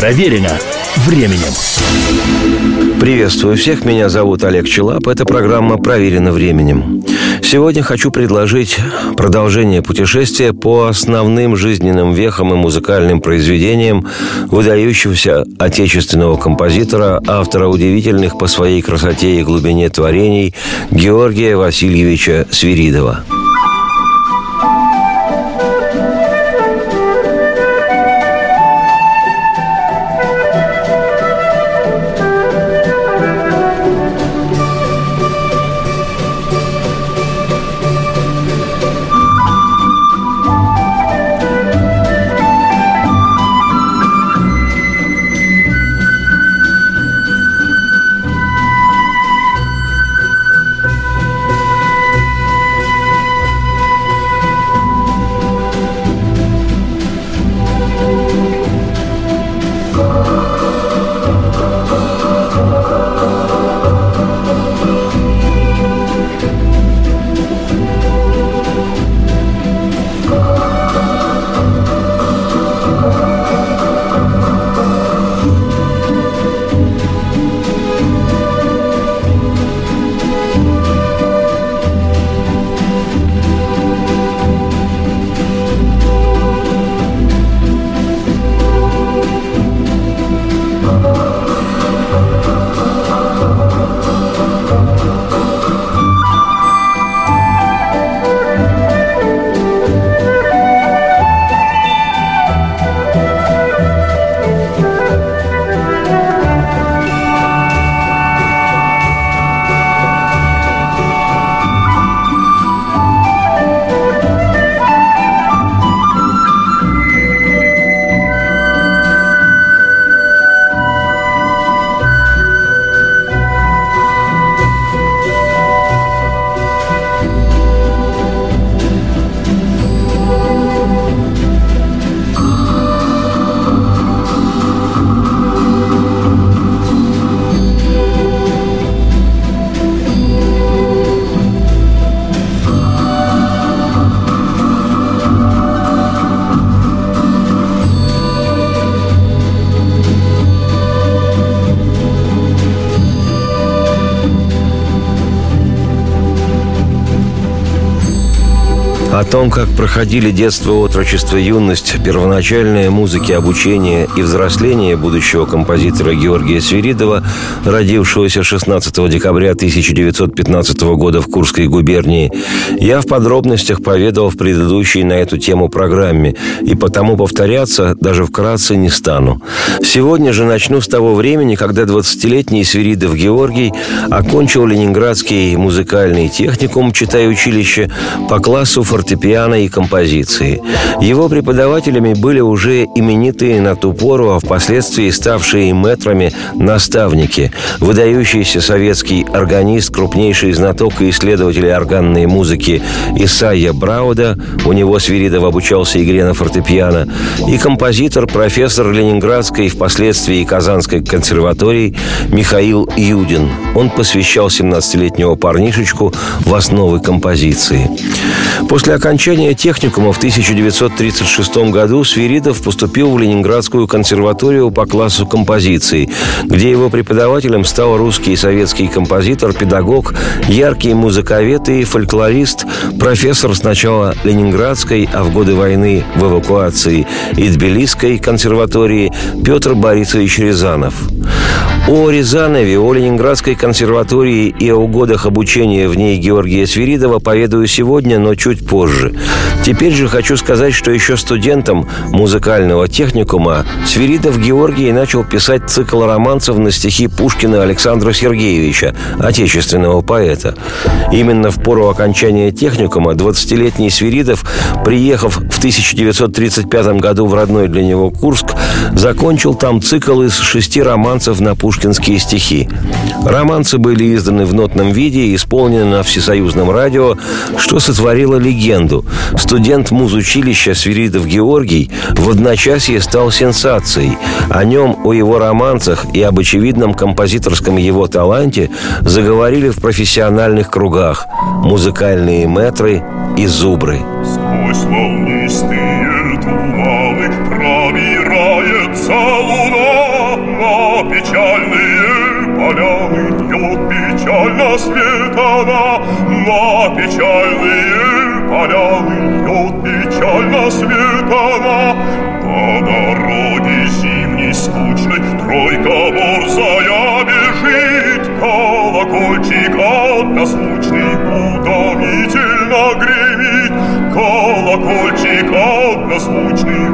Проверено временем. Приветствую всех, меня зовут Олег Челап. Это программа «Проверено временем». Сегодня хочу предложить продолжение путешествия по основным жизненным вехам и музыкальным произведениям выдающегося отечественного композитора, автора удивительных по своей красоте и глубине творений Георгия Васильевича Свиридова. О том, как проходили детство, отрочество, юность, первоначальные музыки, обучение и взросление будущего композитора Георгия Свиридова, родившегося 16 декабря 1915 года в Курской губернии, я в подробностях поведал в предыдущей на эту тему программе, и потому повторяться даже вкратце не стану. Сегодня же начну с того времени, когда 20-летний Свиридов Георгий окончил Ленинградский музыкальный техникум, читай училище, по классу фортепиано, и композиции. Его преподавателями были уже именитые на ту пору, а впоследствии ставшие мэтрами наставники, выдающийся советский органист, крупнейший знаток и исследователь органной музыки Исайя Браудо, у него Свиридов обучался игре на фортепиано, и композитор, профессор Ленинградской, впоследствии Казанской консерватории Михаил Юдин. Он посвящал 17-летнего парнишечку в основы композиции. После окончания техникума в 1936 году Свиридов поступил в Ленинградскую консерваторию по классу композиции, где его преподавателем стал русский и советский композитор, педагог, яркий музыковед и фольклорист, профессор сначала Ленинградской, а в годы войны в эвакуации и Тбилисской консерватории Петр Борисович Рязанов. О Рязанове, о Ленинградской консерватории и о годах обучения в ней Георгия Свиридова поведаю сегодня, но чуть позже. Теперь же хочу сказать, что еще студентом музыкального техникума Свиридов Георгий начал писать цикл романсов на стихи Пушкина Александра Сергеевича, отечественного поэта. Именно в пору окончания техникума 20-летний Свиридов, приехав в 1935 году в родной для него Курск, закончил там цикл из 6 романсов на пушкинские стихи. Романсы были изданы в нотном виде и исполнены на всесоюзном радио, что сотворило легенду. Студент музучилища Свиридов Георгий в одночасье стал сенсацией. О нем, о его романсах и об очевидном композиторском его таланте заговорили в профессиональных кругах музыкальные мэтры и зубры. Сквозь волнистые туманы пробирается луна.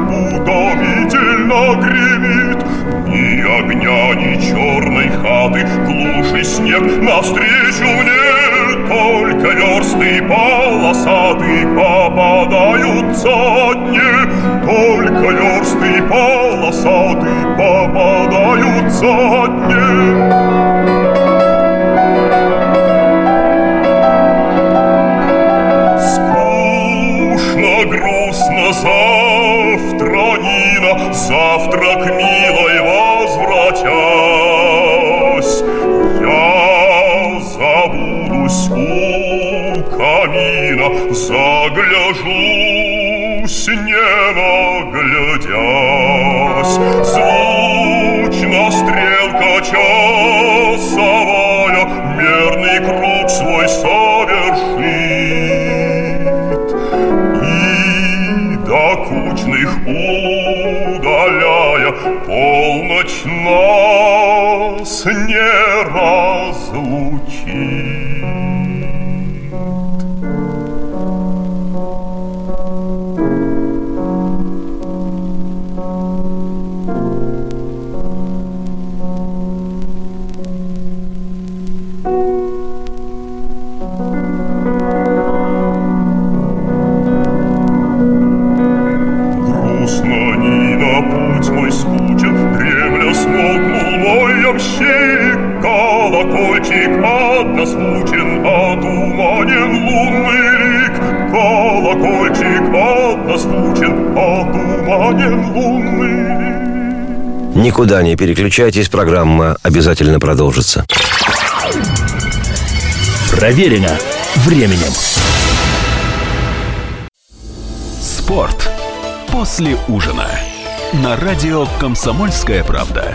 удавительно гремит. Ни огня, ни черной хаты, глуши снег навстречу мне. Только версты полосатые попадаются одни. Только версты полосатые попадаются одни. Завтра, Нина, завтра к милой возвратясь, я забудусь у камина, загляжусь, не наглядясь. Звучна стрелка часовая, мерный круг свой совершит. Кучных удаляя, полночь нас не разлучит. Колокольчик однозвучен, отуманен лунный лик. Колокольчик однозвучен, отуманен лунный лик. Никуда не переключайтесь, программа обязательно продолжится. Проверено временем. Спорт после ужина на радио «Комсомольская правда».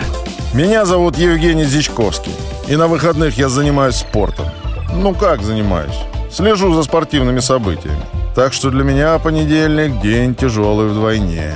Меня зовут Евгений Дичковский, и на выходных я занимаюсь спортом. Ну как занимаюсь? Слежу за спортивными событиями. Так что для меня понедельник – день тяжелый вдвойне.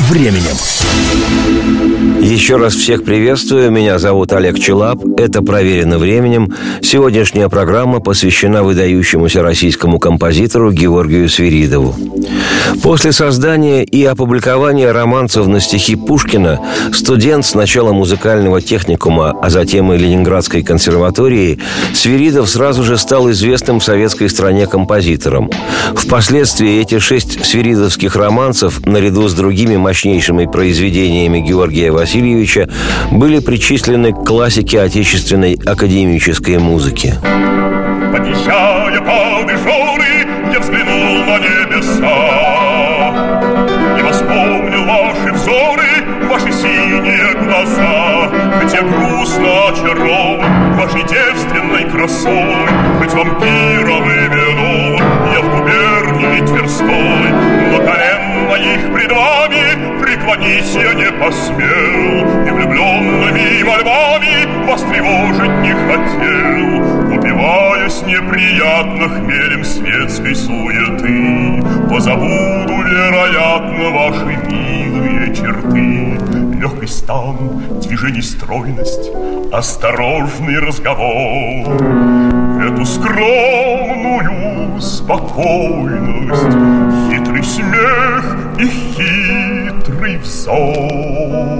временем. Еще раз всех приветствую. Меня зовут Олег Челап. Это «Проверено временем». Сегодняшняя программа посвящена выдающемуся российскому композитору Георгию Свиридову. После создания и опубликования романсов на стихи Пушкина студент сначала музыкального техникума, а затем и Ленинградской консерватории, Свиридов сразу же стал известным в советской стране композитором. Впоследствии эти 6 свиридовских романсов, наряду с другими мощнейшими произведениями Георгия Васильевича, были причислены к классике отечественной академической музыки. Подъезжая под Ижоры, я взглянул на небеса. Я вспомнил ваши взоры, ваши синие глаза. Хоть я грустно очарован вашей девственной красой, хоть вампиром и вином я в губернии Тверской, но колен моих пред вами преклонись я не посмел, и влюбленными мольбами вас тревожить не хотел. Убиваясь неприятно хмелем светской суеты, позабуду, вероятно, ваши милые черты. Легкий стан, движение, стройность, осторожный разговор, эту скромную спокойность, хитрый смех и хитрый взор.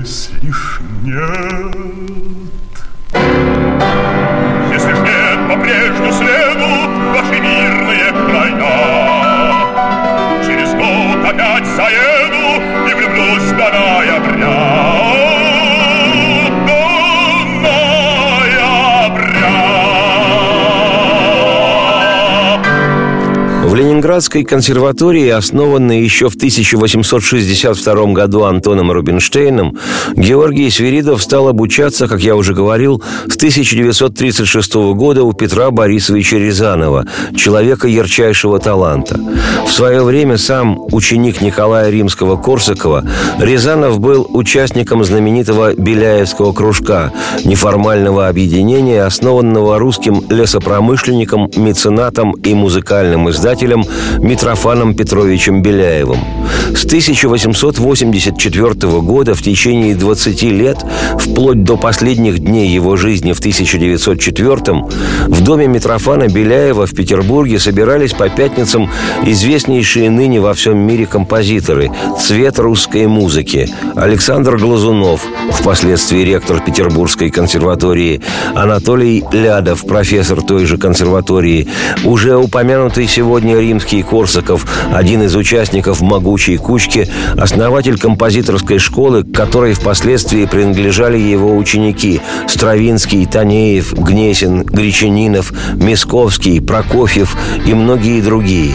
Если ж нет, если ж нет по-прежнему следу ваши мирные края, через год опять заеду и влюблюсь до ноября, до ноября. В Ленинграде Ленинградской консерватории, основанной еще в 1862 году Антоном Рубинштейном, Георгий Свиридов стал обучаться, как я уже говорил, с 1936 года у Петра Борисовича Рязанова, человека ярчайшего таланта. В свое время сам ученик Николая Римского-Корсакова, Рязанов был участником знаменитого Беляевского кружка, неформального объединения, основанного русским лесопромышленником, меценатом и музыкальным издателем Митрофаном Петровичем Беляевым. С 1884 года в течение 20 лет, вплоть до последних дней его жизни в 1904-м, в доме Митрофана Беляева в Петербурге собирались по пятницам известнейшие ныне во всем мире композиторы, цвет русской музыки: Александр Глазунов, впоследствии ректор Петербургской консерватории, Анатолий Лядов, профессор той же консерватории, уже упомянутый сегодня Римский-Корсаков, один из участников могучей кучки, основатель композиторской школы, к которой впоследствии принадлежали его ученики: Стравинский, Танеев, Гнесин, Гречанинов, Месковский, Прокофьев и многие другие.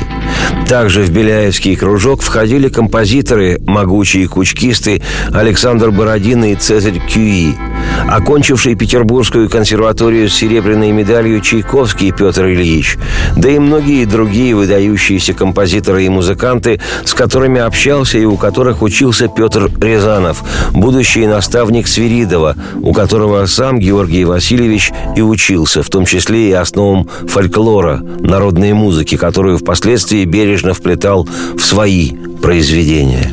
Также в Беляевский кружок входили композиторы, могучие кучкисты Александр Бородин и Цезарь Кюи. Окончивший Петербургскую консерваторию с серебряной медалью Чайковский Петр Ильич, да и многие другие выдающиеся композиторы и музыканты, с которыми общался и у которых учился Петр Рязанов, будущий наставник Свиридова, у которого сам Георгий Васильевич и учился, в том числе и основам фольклора, народной музыки, которую впоследствии бережно вплетал в свои произведения.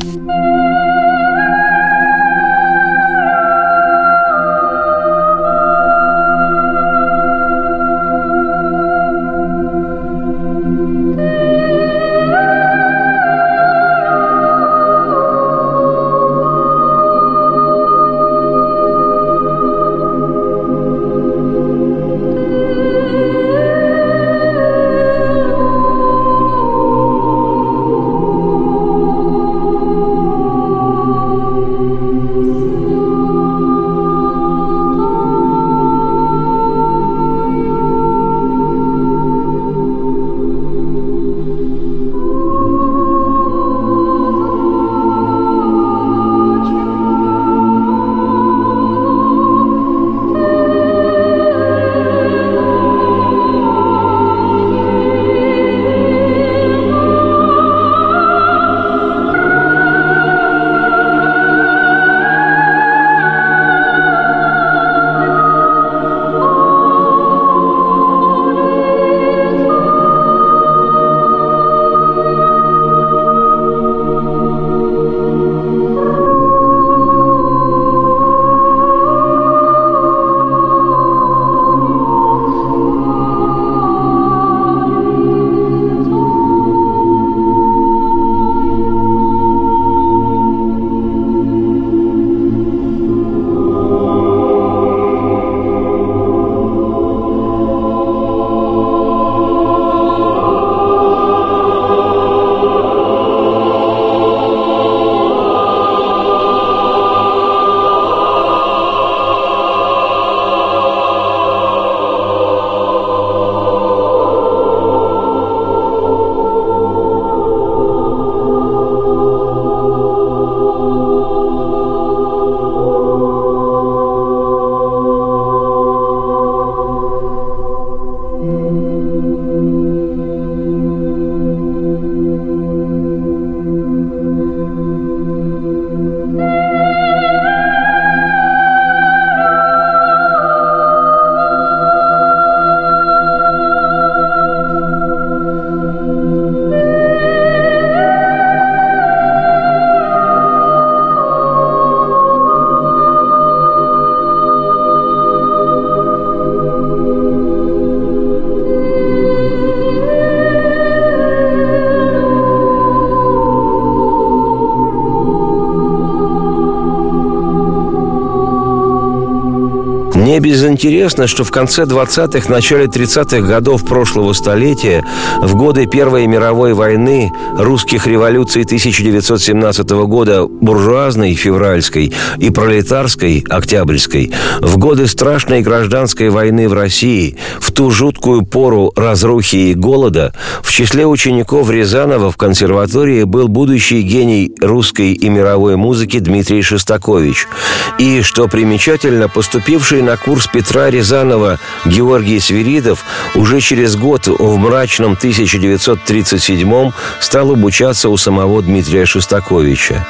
Не безинтересно, что в конце 20-х, начале 30-х годов прошлого столетия, в годы Первой мировой войны, русских революций 1917 года, буржуазной, февральской, и пролетарской, октябрьской, в годы страшной гражданской войны в России, в ту жуткую пору разрухи и голода, в числе учеников Рязанова в консерватории был будущий гений русской и мировой музыки Дмитрий Шостакович. И, что примечательно, поступивший на курс Петра Рязанова Георгий Свиридов уже через год, в мрачном 1937-м, стал обучаться у самого Дмитрия Шостаковича.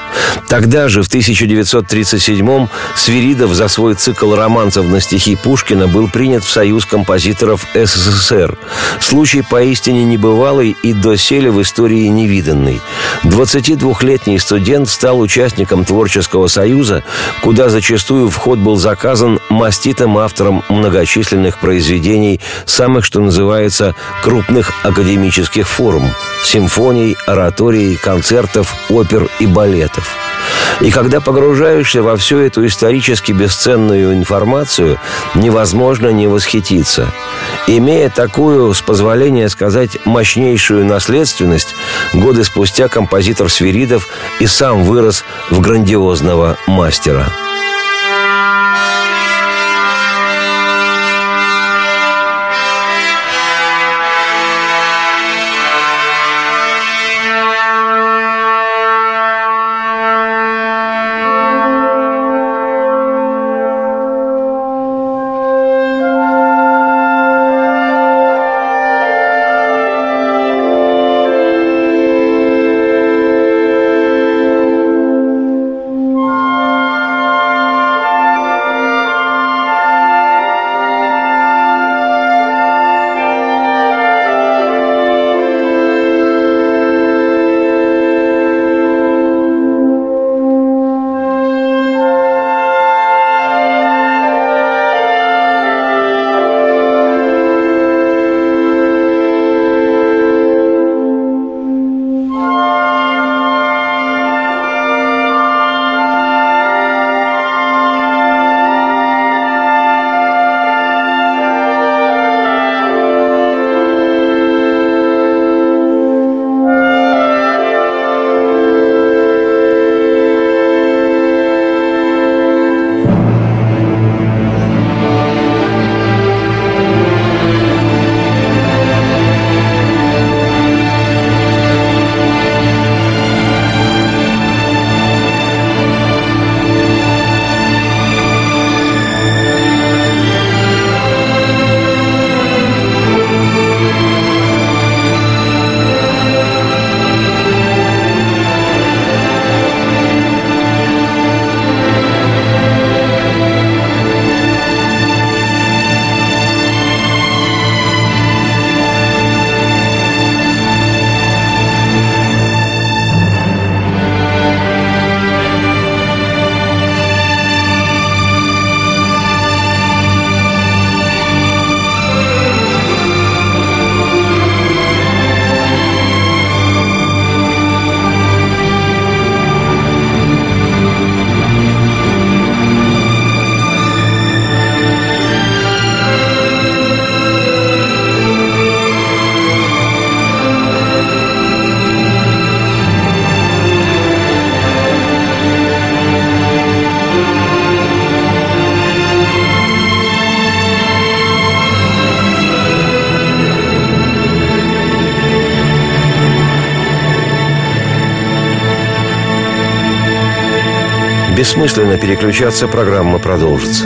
Тогда же, в 1937-м, Свиридов за свой цикл романсов на стихи Пушкина был принят в Союз композиторов СССР. Случай поистине небывалый и доселе в истории невиданный. 22-летний студент стал участником Творческого союза, куда зачастую вход был заказан маститым автором многочисленных произведений самых, что называется, крупных академических форм – симфоний, ораторий, концертов, опер и балетов. И когда погружаешься во всю эту исторически бесценную информацию, невозможно не восхититься. Имея такую, с позволения сказать, мощнейшую наследственность, годы спустя композитор Свиридов и сам вырос в грандиозного мастера. Бессмысленно переключаться, программа продолжится.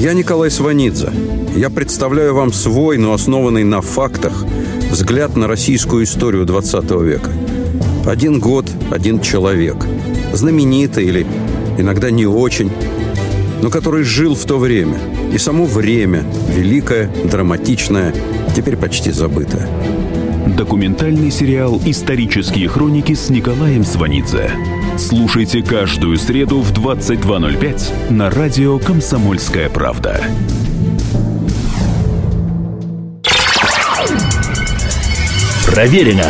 Я Николай Сванидзе. Я представляю вам свой, но основанный на фактах, взгляд на российскую историю 20 века. Один год, один человек. Знаменитый или иногда не очень, но который жил в то время. И само время великое, драматичное, теперь почти забытое. Документальный сериал «Исторические хроники» с Николаем Сванидзе. Слушайте каждую среду в 22:05 на радио «Комсомольская правда». Проверено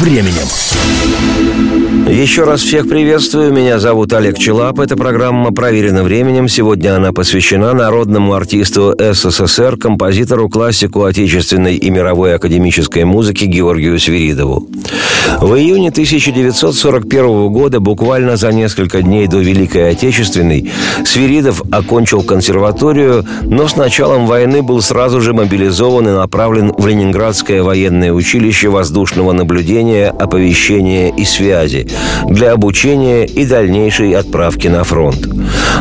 временем. Еще раз всех приветствую. Меня зовут Олег Челап. Эта программа «Проверено временем». Сегодня она посвящена народному артисту СССР, композитору, классику отечественной и мировой академической музыки Георгию Свиридову. В июне 1941 года, буквально за несколько дней до Великой Отечественной, Свиридов окончил консерваторию, но с началом войны был сразу же мобилизован и направлен в Ленинградское военное училище воздушного наблюдения, оповещения и связи для обучения и дальнейшей отправки на фронт.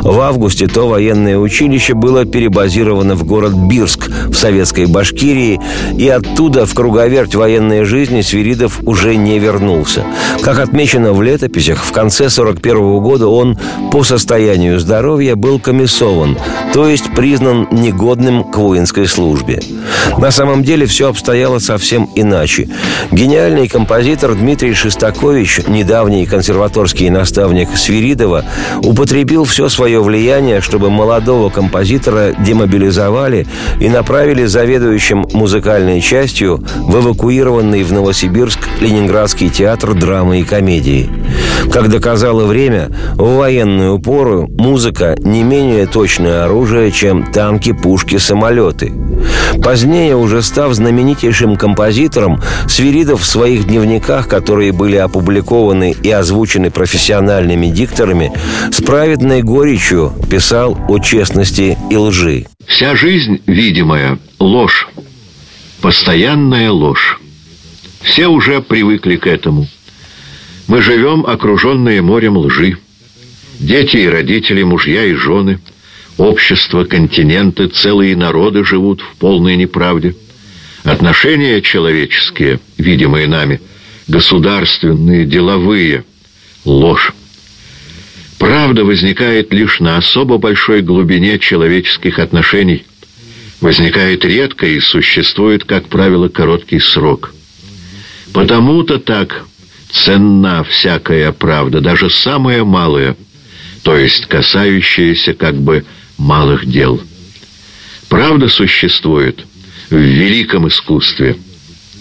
В августе то военное училище было перебазировано в город Бирск в советской Башкирии, и оттуда в круговерть военной жизни Свиридов уже не вернулся. Как отмечено в летописях, в конце 1941 года он по состоянию здоровья был комиссован, то есть признан негодным к воинской службе. На самом деле все обстояло совсем иначе. Гениальный композитор Дмитрий Шостакович, недавний консерваторский наставник Свиридова, употребил все свое влияние, чтобы молодого композитора демобилизовали и направили заведующим музыкальной частью в эвакуированный в Новосибирск Ленинградский театр драмы и комедии. Как доказало время, в военную пору музыка не менее точное оружие, чем танки, пушки, самолеты. Позднее, уже став знаменитейшим композитором, Свиридов в своих дневниках, которые были опубликованы и озвучены профессиональными дикторами, с праведной горечью писал о честности и лжи. «Вся жизнь, видимая, ложь, постоянная ложь. Все уже привыкли к этому. Мы живем, окруженные морем лжи. Дети и родители, мужья и жены, общество, континенты, целые народы живут в полной неправде. Отношения человеческие, видимые нами, государственные, деловые, ложь. Правда возникает лишь на особо большой глубине человеческих отношений. Возникает редко и существует, как правило, короткий срок. Потому-то так ценна всякая правда, даже самая малая, то есть касающаяся как бы малых дел. Правда существует в великом искусстве,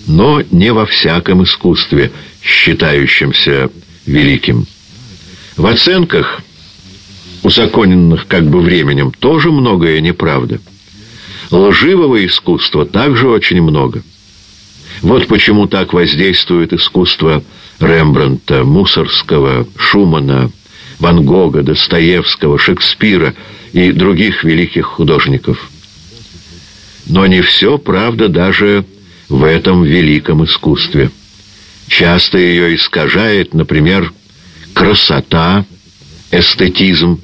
но не во всяком искусстве, считающемся великим. В оценках, узаконенных как бы временем, тоже многое неправда. Лживого искусства также очень много. Вот почему так воздействует искусство Рембрандта, Мусоргского, Шумана, Ван Гога, Достоевского, Шекспира и других великих художников. Но не все правда даже в этом великом искусстве. Часто ее искажает, например, красота, эстетизм,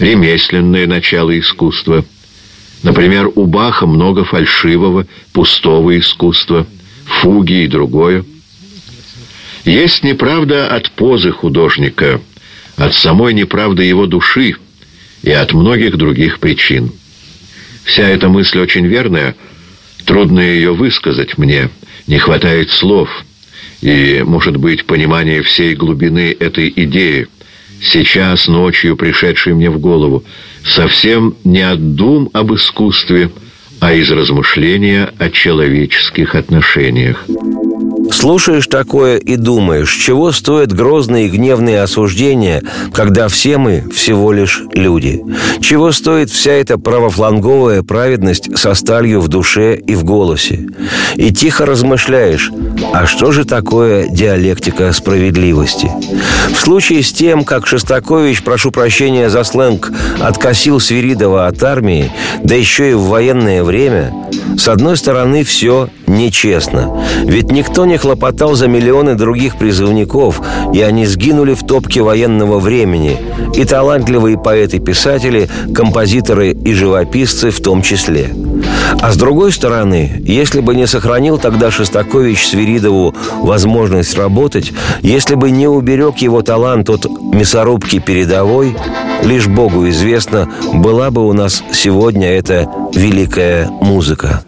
ремесленное начало искусства. Например, у Баха много фальшивого, пустого искусства, фуги и другое. Есть неправда от позы художника, от самой неправды его души и от многих других причин. Вся эта мысль очень верная, трудно ее высказать мне, не хватает слов и, может быть, понимания всей глубины этой идеи, сейчас ночью пришедшей мне в голову, совсем не от дум об искусстве, а из размышления о человеческих отношениях». Слушаешь такое и думаешь, чего стоят грозные и гневные осуждения, когда все мы всего лишь люди? Чего стоит вся эта правофланговая праведность со сталью в душе и в голосе? И тихо размышляешь, а что же такое диалектика справедливости? В случае с тем, как Шостакович, прошу прощения за сленг, откосил Свиридова от армии, да еще и в военное время, с одной стороны, все нечестно. Ведь никто не хлопотал за миллионы других призывников, и они сгинули в топке военного времени. И талантливые поэты-писатели, композиторы и живописцы в том числе. А с другой стороны, если бы не сохранил тогда Шостакович Свиридову возможность работать, если бы не уберег его талант от мясорубки передовой, лишь Богу известно, была бы у нас сегодня эта великая музыка.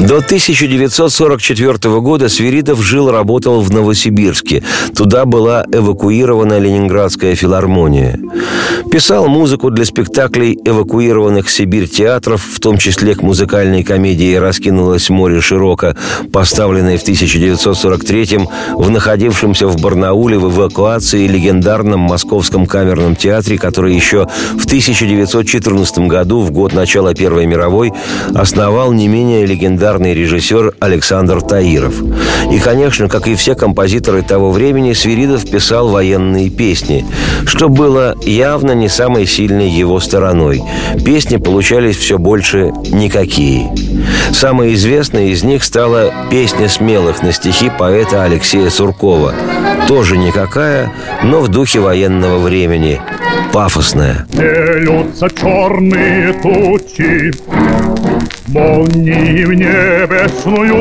До 1944 года Свиридов жил-работал в Новосибирске. Туда была эвакуирована Ленинградская филармония. Писал музыку для спектаклей эвакуированных в Сибирь театров, в том числе к музыкальной комедии «Раскинулось море широко», поставленной в 1943-м в находившемся в Барнауле в эвакуации легендарном Московском камерном театре, который еще в 1914 году, в год начала Первой мировой, основал не менее легендарный режиссер Александр Таиров. И, конечно, как и все композиторы того времени, Свиридов писал военные песни, что было явно не самой сильной его стороной. Песни получались все больше никакие. Самой известной из них стала «Песня смелых» на стихи поэта Алексея Суркова. Тоже никакая, но в духе военного времени. Пафосная. Стелются черные тучи, молнии в небесную,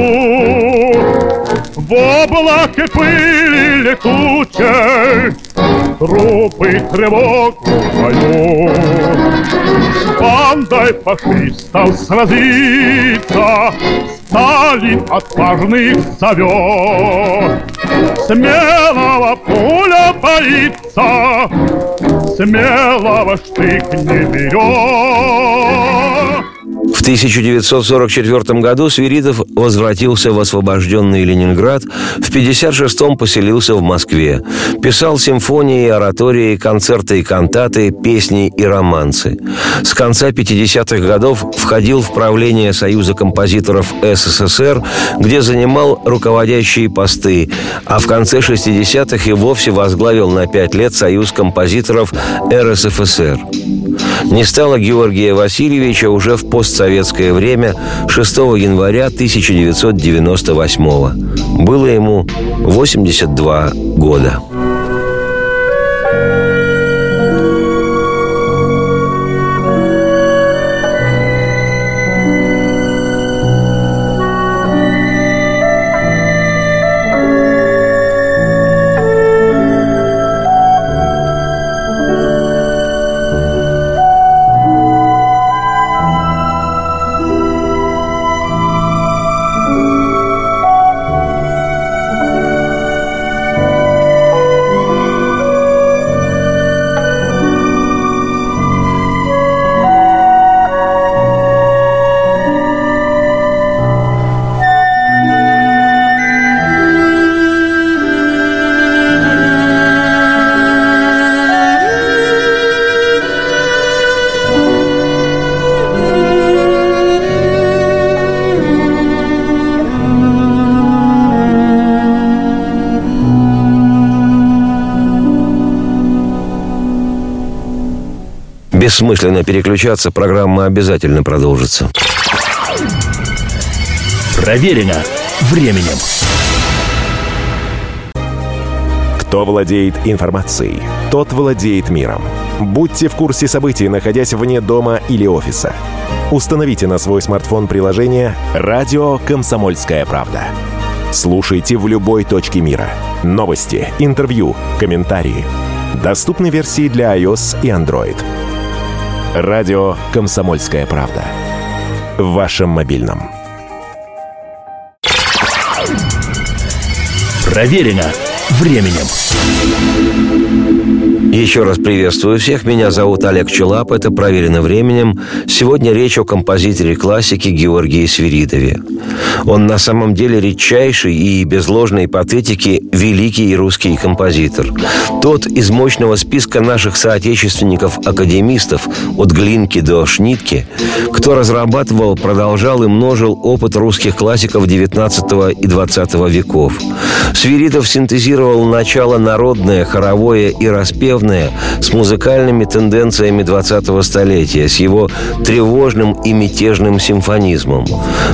в облаке пыли летучей трупы тревог поют. Бандой фашистов сразиться Сталин отважных зовет. Смелого пуля боится, смелого штык не берет. В 1944 году Свиридов возвратился в освобожденный Ленинград, в 1956-м поселился в Москве. Писал симфонии, оратории, концерты и кантаты, песни и романсы. С конца 50-х годов входил в правление Союза композиторов СССР, где занимал руководящие посты, а в конце 60-х и вовсе возглавил на 5 лет Союз композиторов РСФСР. Не стало Георгия Васильевича уже в постсоветское время 6 января 1998-го. Было ему 82 года. Бессмысленно переключаться, программа обязательно продолжится. Проверено временем. Кто владеет информацией, тот владеет миром. Будьте в курсе событий, находясь вне дома или офиса. Установите на свой смартфон приложение «Радио Комсомольская правда». Слушайте в любой точке мира. Новости, интервью, комментарии. Доступны версии для iOS и Android. Радио «Комсомольская правда». В вашем мобильном. Проверено временем. Еще раз приветствую всех. Меня зовут Олег Челап. Это «Проверено временем». Сегодня речь о композиторе классики Георгии Свиридове. Он на самом деле редчайший и без ложной патетики великий русский композитор. Тот из мощного списка наших соотечественников-академистов от Глинки до Шнитке, кто разрабатывал, продолжал и множил опыт русских классиков XIX и XX веков. Свиридов синтезировал начало народное, хоровое и распевное с музыкальными тенденциями XX столетия, с его тревожным и мятежным симфонизмом.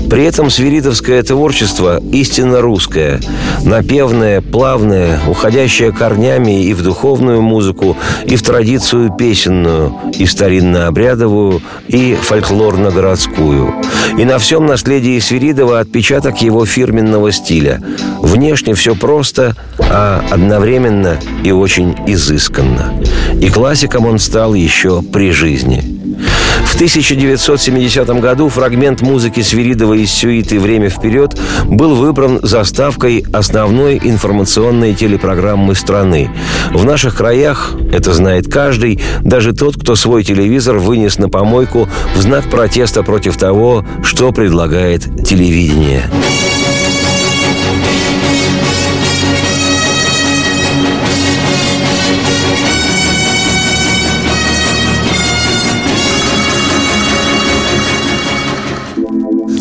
При этом свиридовское творчество истинно русское, напевное, плавное, уходящее корнями и в духовную музыку, и в традицию песенную, и старинно-обрядовую, и фольклорно-городскую. И на всем наследии Свиридова отпечаток его фирменного стиля. Внешне все просто, а одновременно и очень изысканно. И классиком он стал еще при жизни. В 1970 году фрагмент музыки Свиридова из сюиты «Время вперед» был выбран заставкой основной информационной телепрограммы страны. В наших краях, это знает каждый, даже тот, кто свой телевизор вынес на помойку в знак протеста против того, что предлагает телевидение.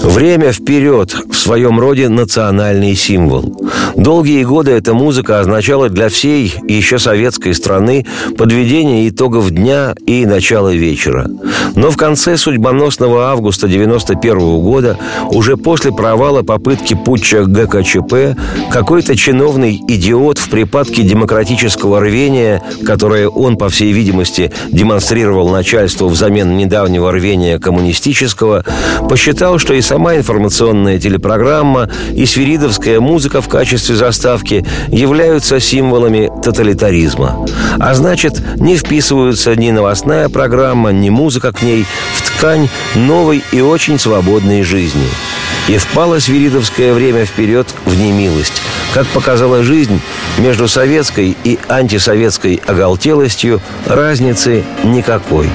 «Время вперед» в своем роде национальный символ. Долгие годы эта музыка означала для всей еще советской страны подведение итогов дня и начало вечера. Но в конце судьбоносного августа 1991 года, уже после провала попытки путча ГКЧП, какой-то чиновный идиот в припадке демократического рвения, которое он, по всей видимости, демонстрировал начальству взамен недавнего рвения коммунистического, посчитал, что и сама информационная телепрограмма и свиридовская музыка в качестве заставки являются символами тоталитаризма. А значит, не вписываются ни новостная программа, ни музыка к ней в ткань новой и очень свободной жизни. И впало свиридовское «Время вперед» в немилость. Как показала жизнь, между советской и антисоветской оголтелостью разницы никакой.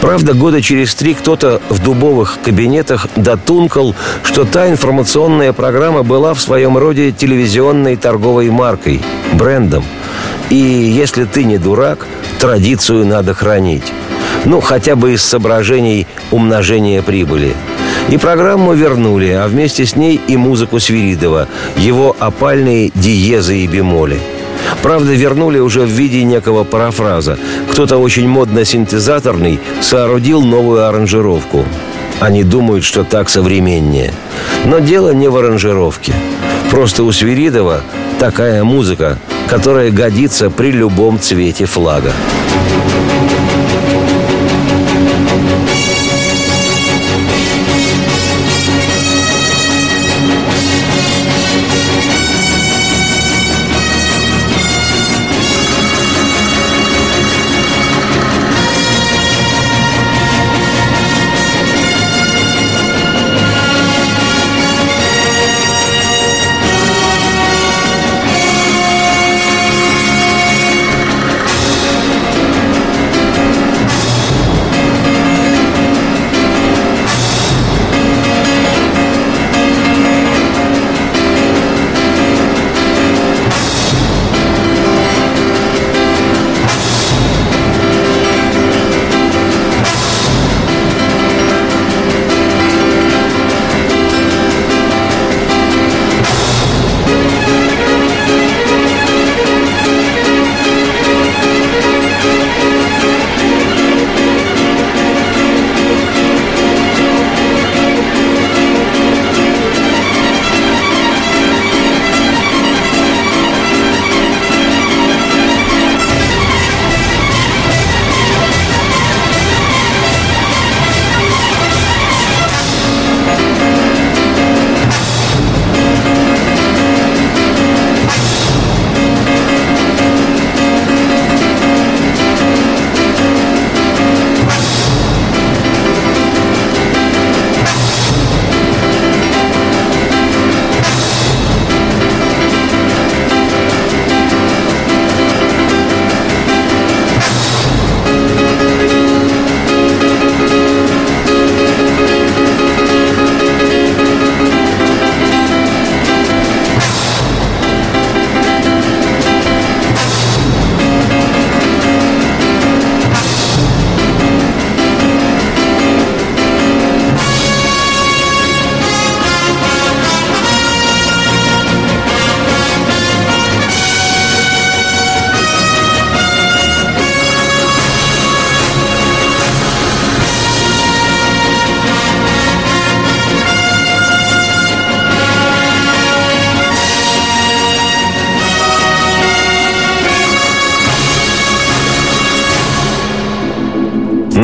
Правда, года через 3 кто-то в дубовых кабинетах дотункал, что та информационная программа была в своем роде телевизионной торговой маркой, брендом. И если ты не дурак, традицию надо хранить. Ну, хотя бы из соображений умножения прибыли. И программу вернули, а вместе с ней и музыку Свиридова, его опальные диезы и бемоли. Правда, вернули уже в виде некого парафраза. Кто-то очень модно-синтезаторный соорудил новую аранжировку. Они думают, что так современнее. Но дело не в аранжировке. Просто у Свиридова такая музыка, которая годится при любом цвете флага.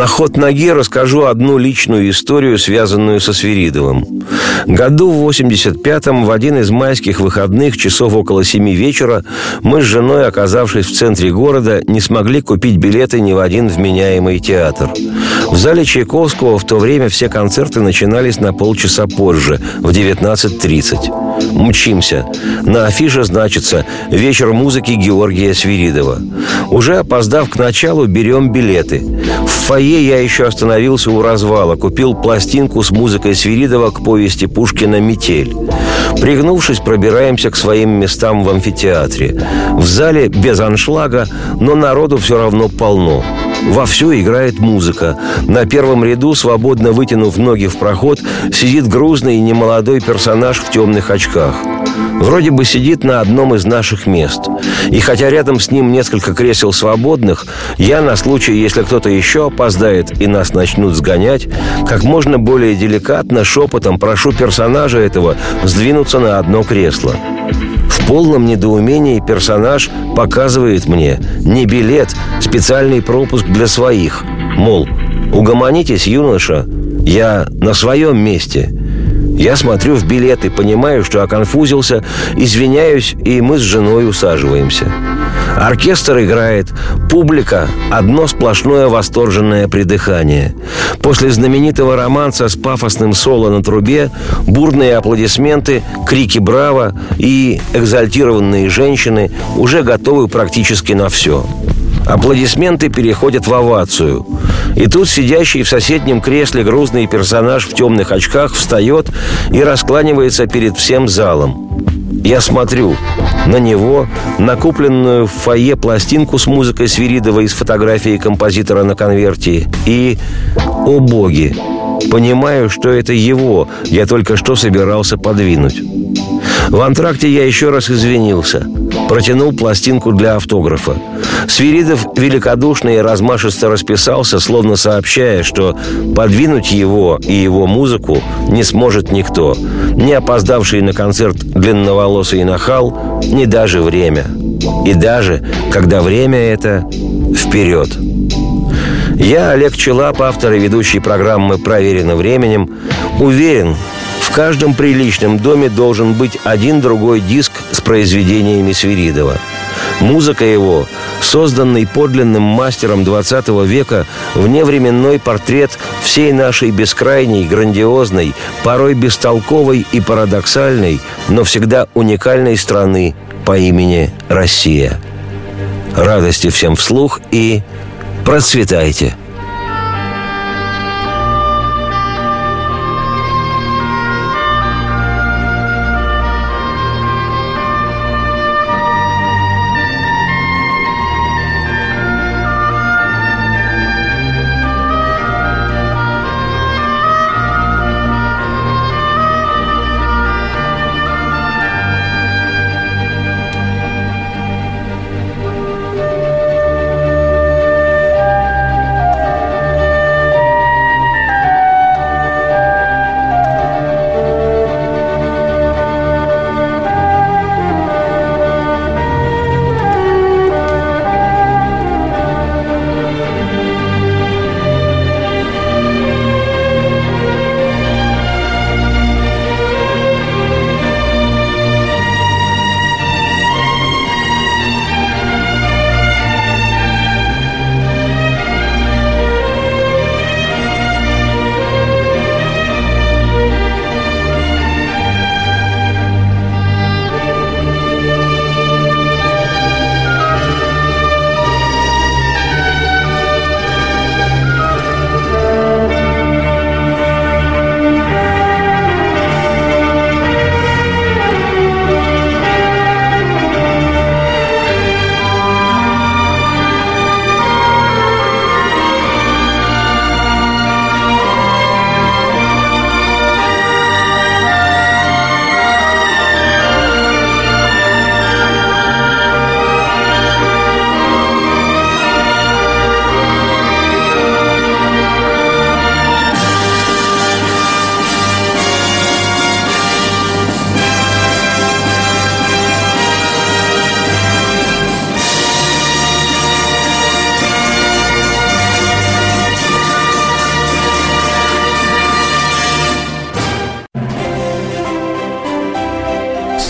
На ход ноги расскажу одну личную историю, связанную со Свиридовым. Году в 85-м, в один из майских выходных, часов около 7 вечера, мы с женой, оказавшись в центре города, не смогли купить билеты ни в один вменяемый театр. В зале Чайковского в то время все концерты начинались на полчаса позже, в 19:30. Мчимся. На афише значится «Вечер музыки Георгия Свиридова». Уже опоздав к началу, берем билеты. В фойе я еще остановился у развала, купил пластинку с музыкой Свиридова к повести Пушкина «Метель». Пригнувшись, пробираемся к своим местам в амфитеатре. В зале без аншлага, но народу все равно полно. Вовсю играет музыка. На первом ряду, свободно вытянув ноги в проход, сидит грузный и немолодой персонаж в темных очках. Вроде бы сидит на одном из наших мест. И хотя рядом с ним несколько кресел свободных, я на случай, если кто-то еще опоздает и нас начнут сгонять, как можно более деликатно, шепотом прошу персонажа этого сдвинуться на одно кресло. В полном недоумении персонаж показывает мне не билет, специальный пропуск для своих. Мол, угомонитесь, юноша, я на своем месте. Я смотрю в билеты, понимаю, что оконфузился, извиняюсь, и мы с женой усаживаемся. Оркестр играет, публика – одно сплошное восторженное придыхание. После знаменитого романса с пафосным соло на трубе, бурные аплодисменты, крики «Браво!» и экзальтированные женщины уже готовы практически на все. Аплодисменты переходят в овацию. И тут сидящий в соседнем кресле грузный персонаж в темных очках встает и раскланивается перед всем залом. Я смотрю на него, на купленную в фойе пластинку с музыкой Свиридова из фотографии композитора на конверте и, о боги, понимаю, что это его я только что собирался подвинуть. В антракте я еще раз извинился. Протянул пластинку для автографа. Свиридов великодушно и размашисто расписался, словно сообщая, что подвинуть его и его музыку не сможет никто. Ни опоздавший на концерт длинноволосый нахал, ни даже время. И даже, когда время это вперед. Я, Олег Челап, автор и ведущий программы «Проверено временем», уверен, в каждом приличном доме должен быть один-другой диск с произведениями Свиридова. Музыка его, созданный подлинным мастером XX века, вневременной портрет всей нашей бескрайней, грандиозной, порой бестолковой и парадоксальной, но всегда уникальной страны по имени Россия. Радости всем вслух и процветайте!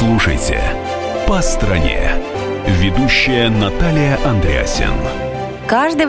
Слушайте «По стране». Ведущая Наталья Андреасин. Каждое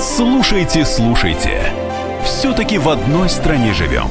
Слушайте, слушайте. Все-таки в одной стране живем.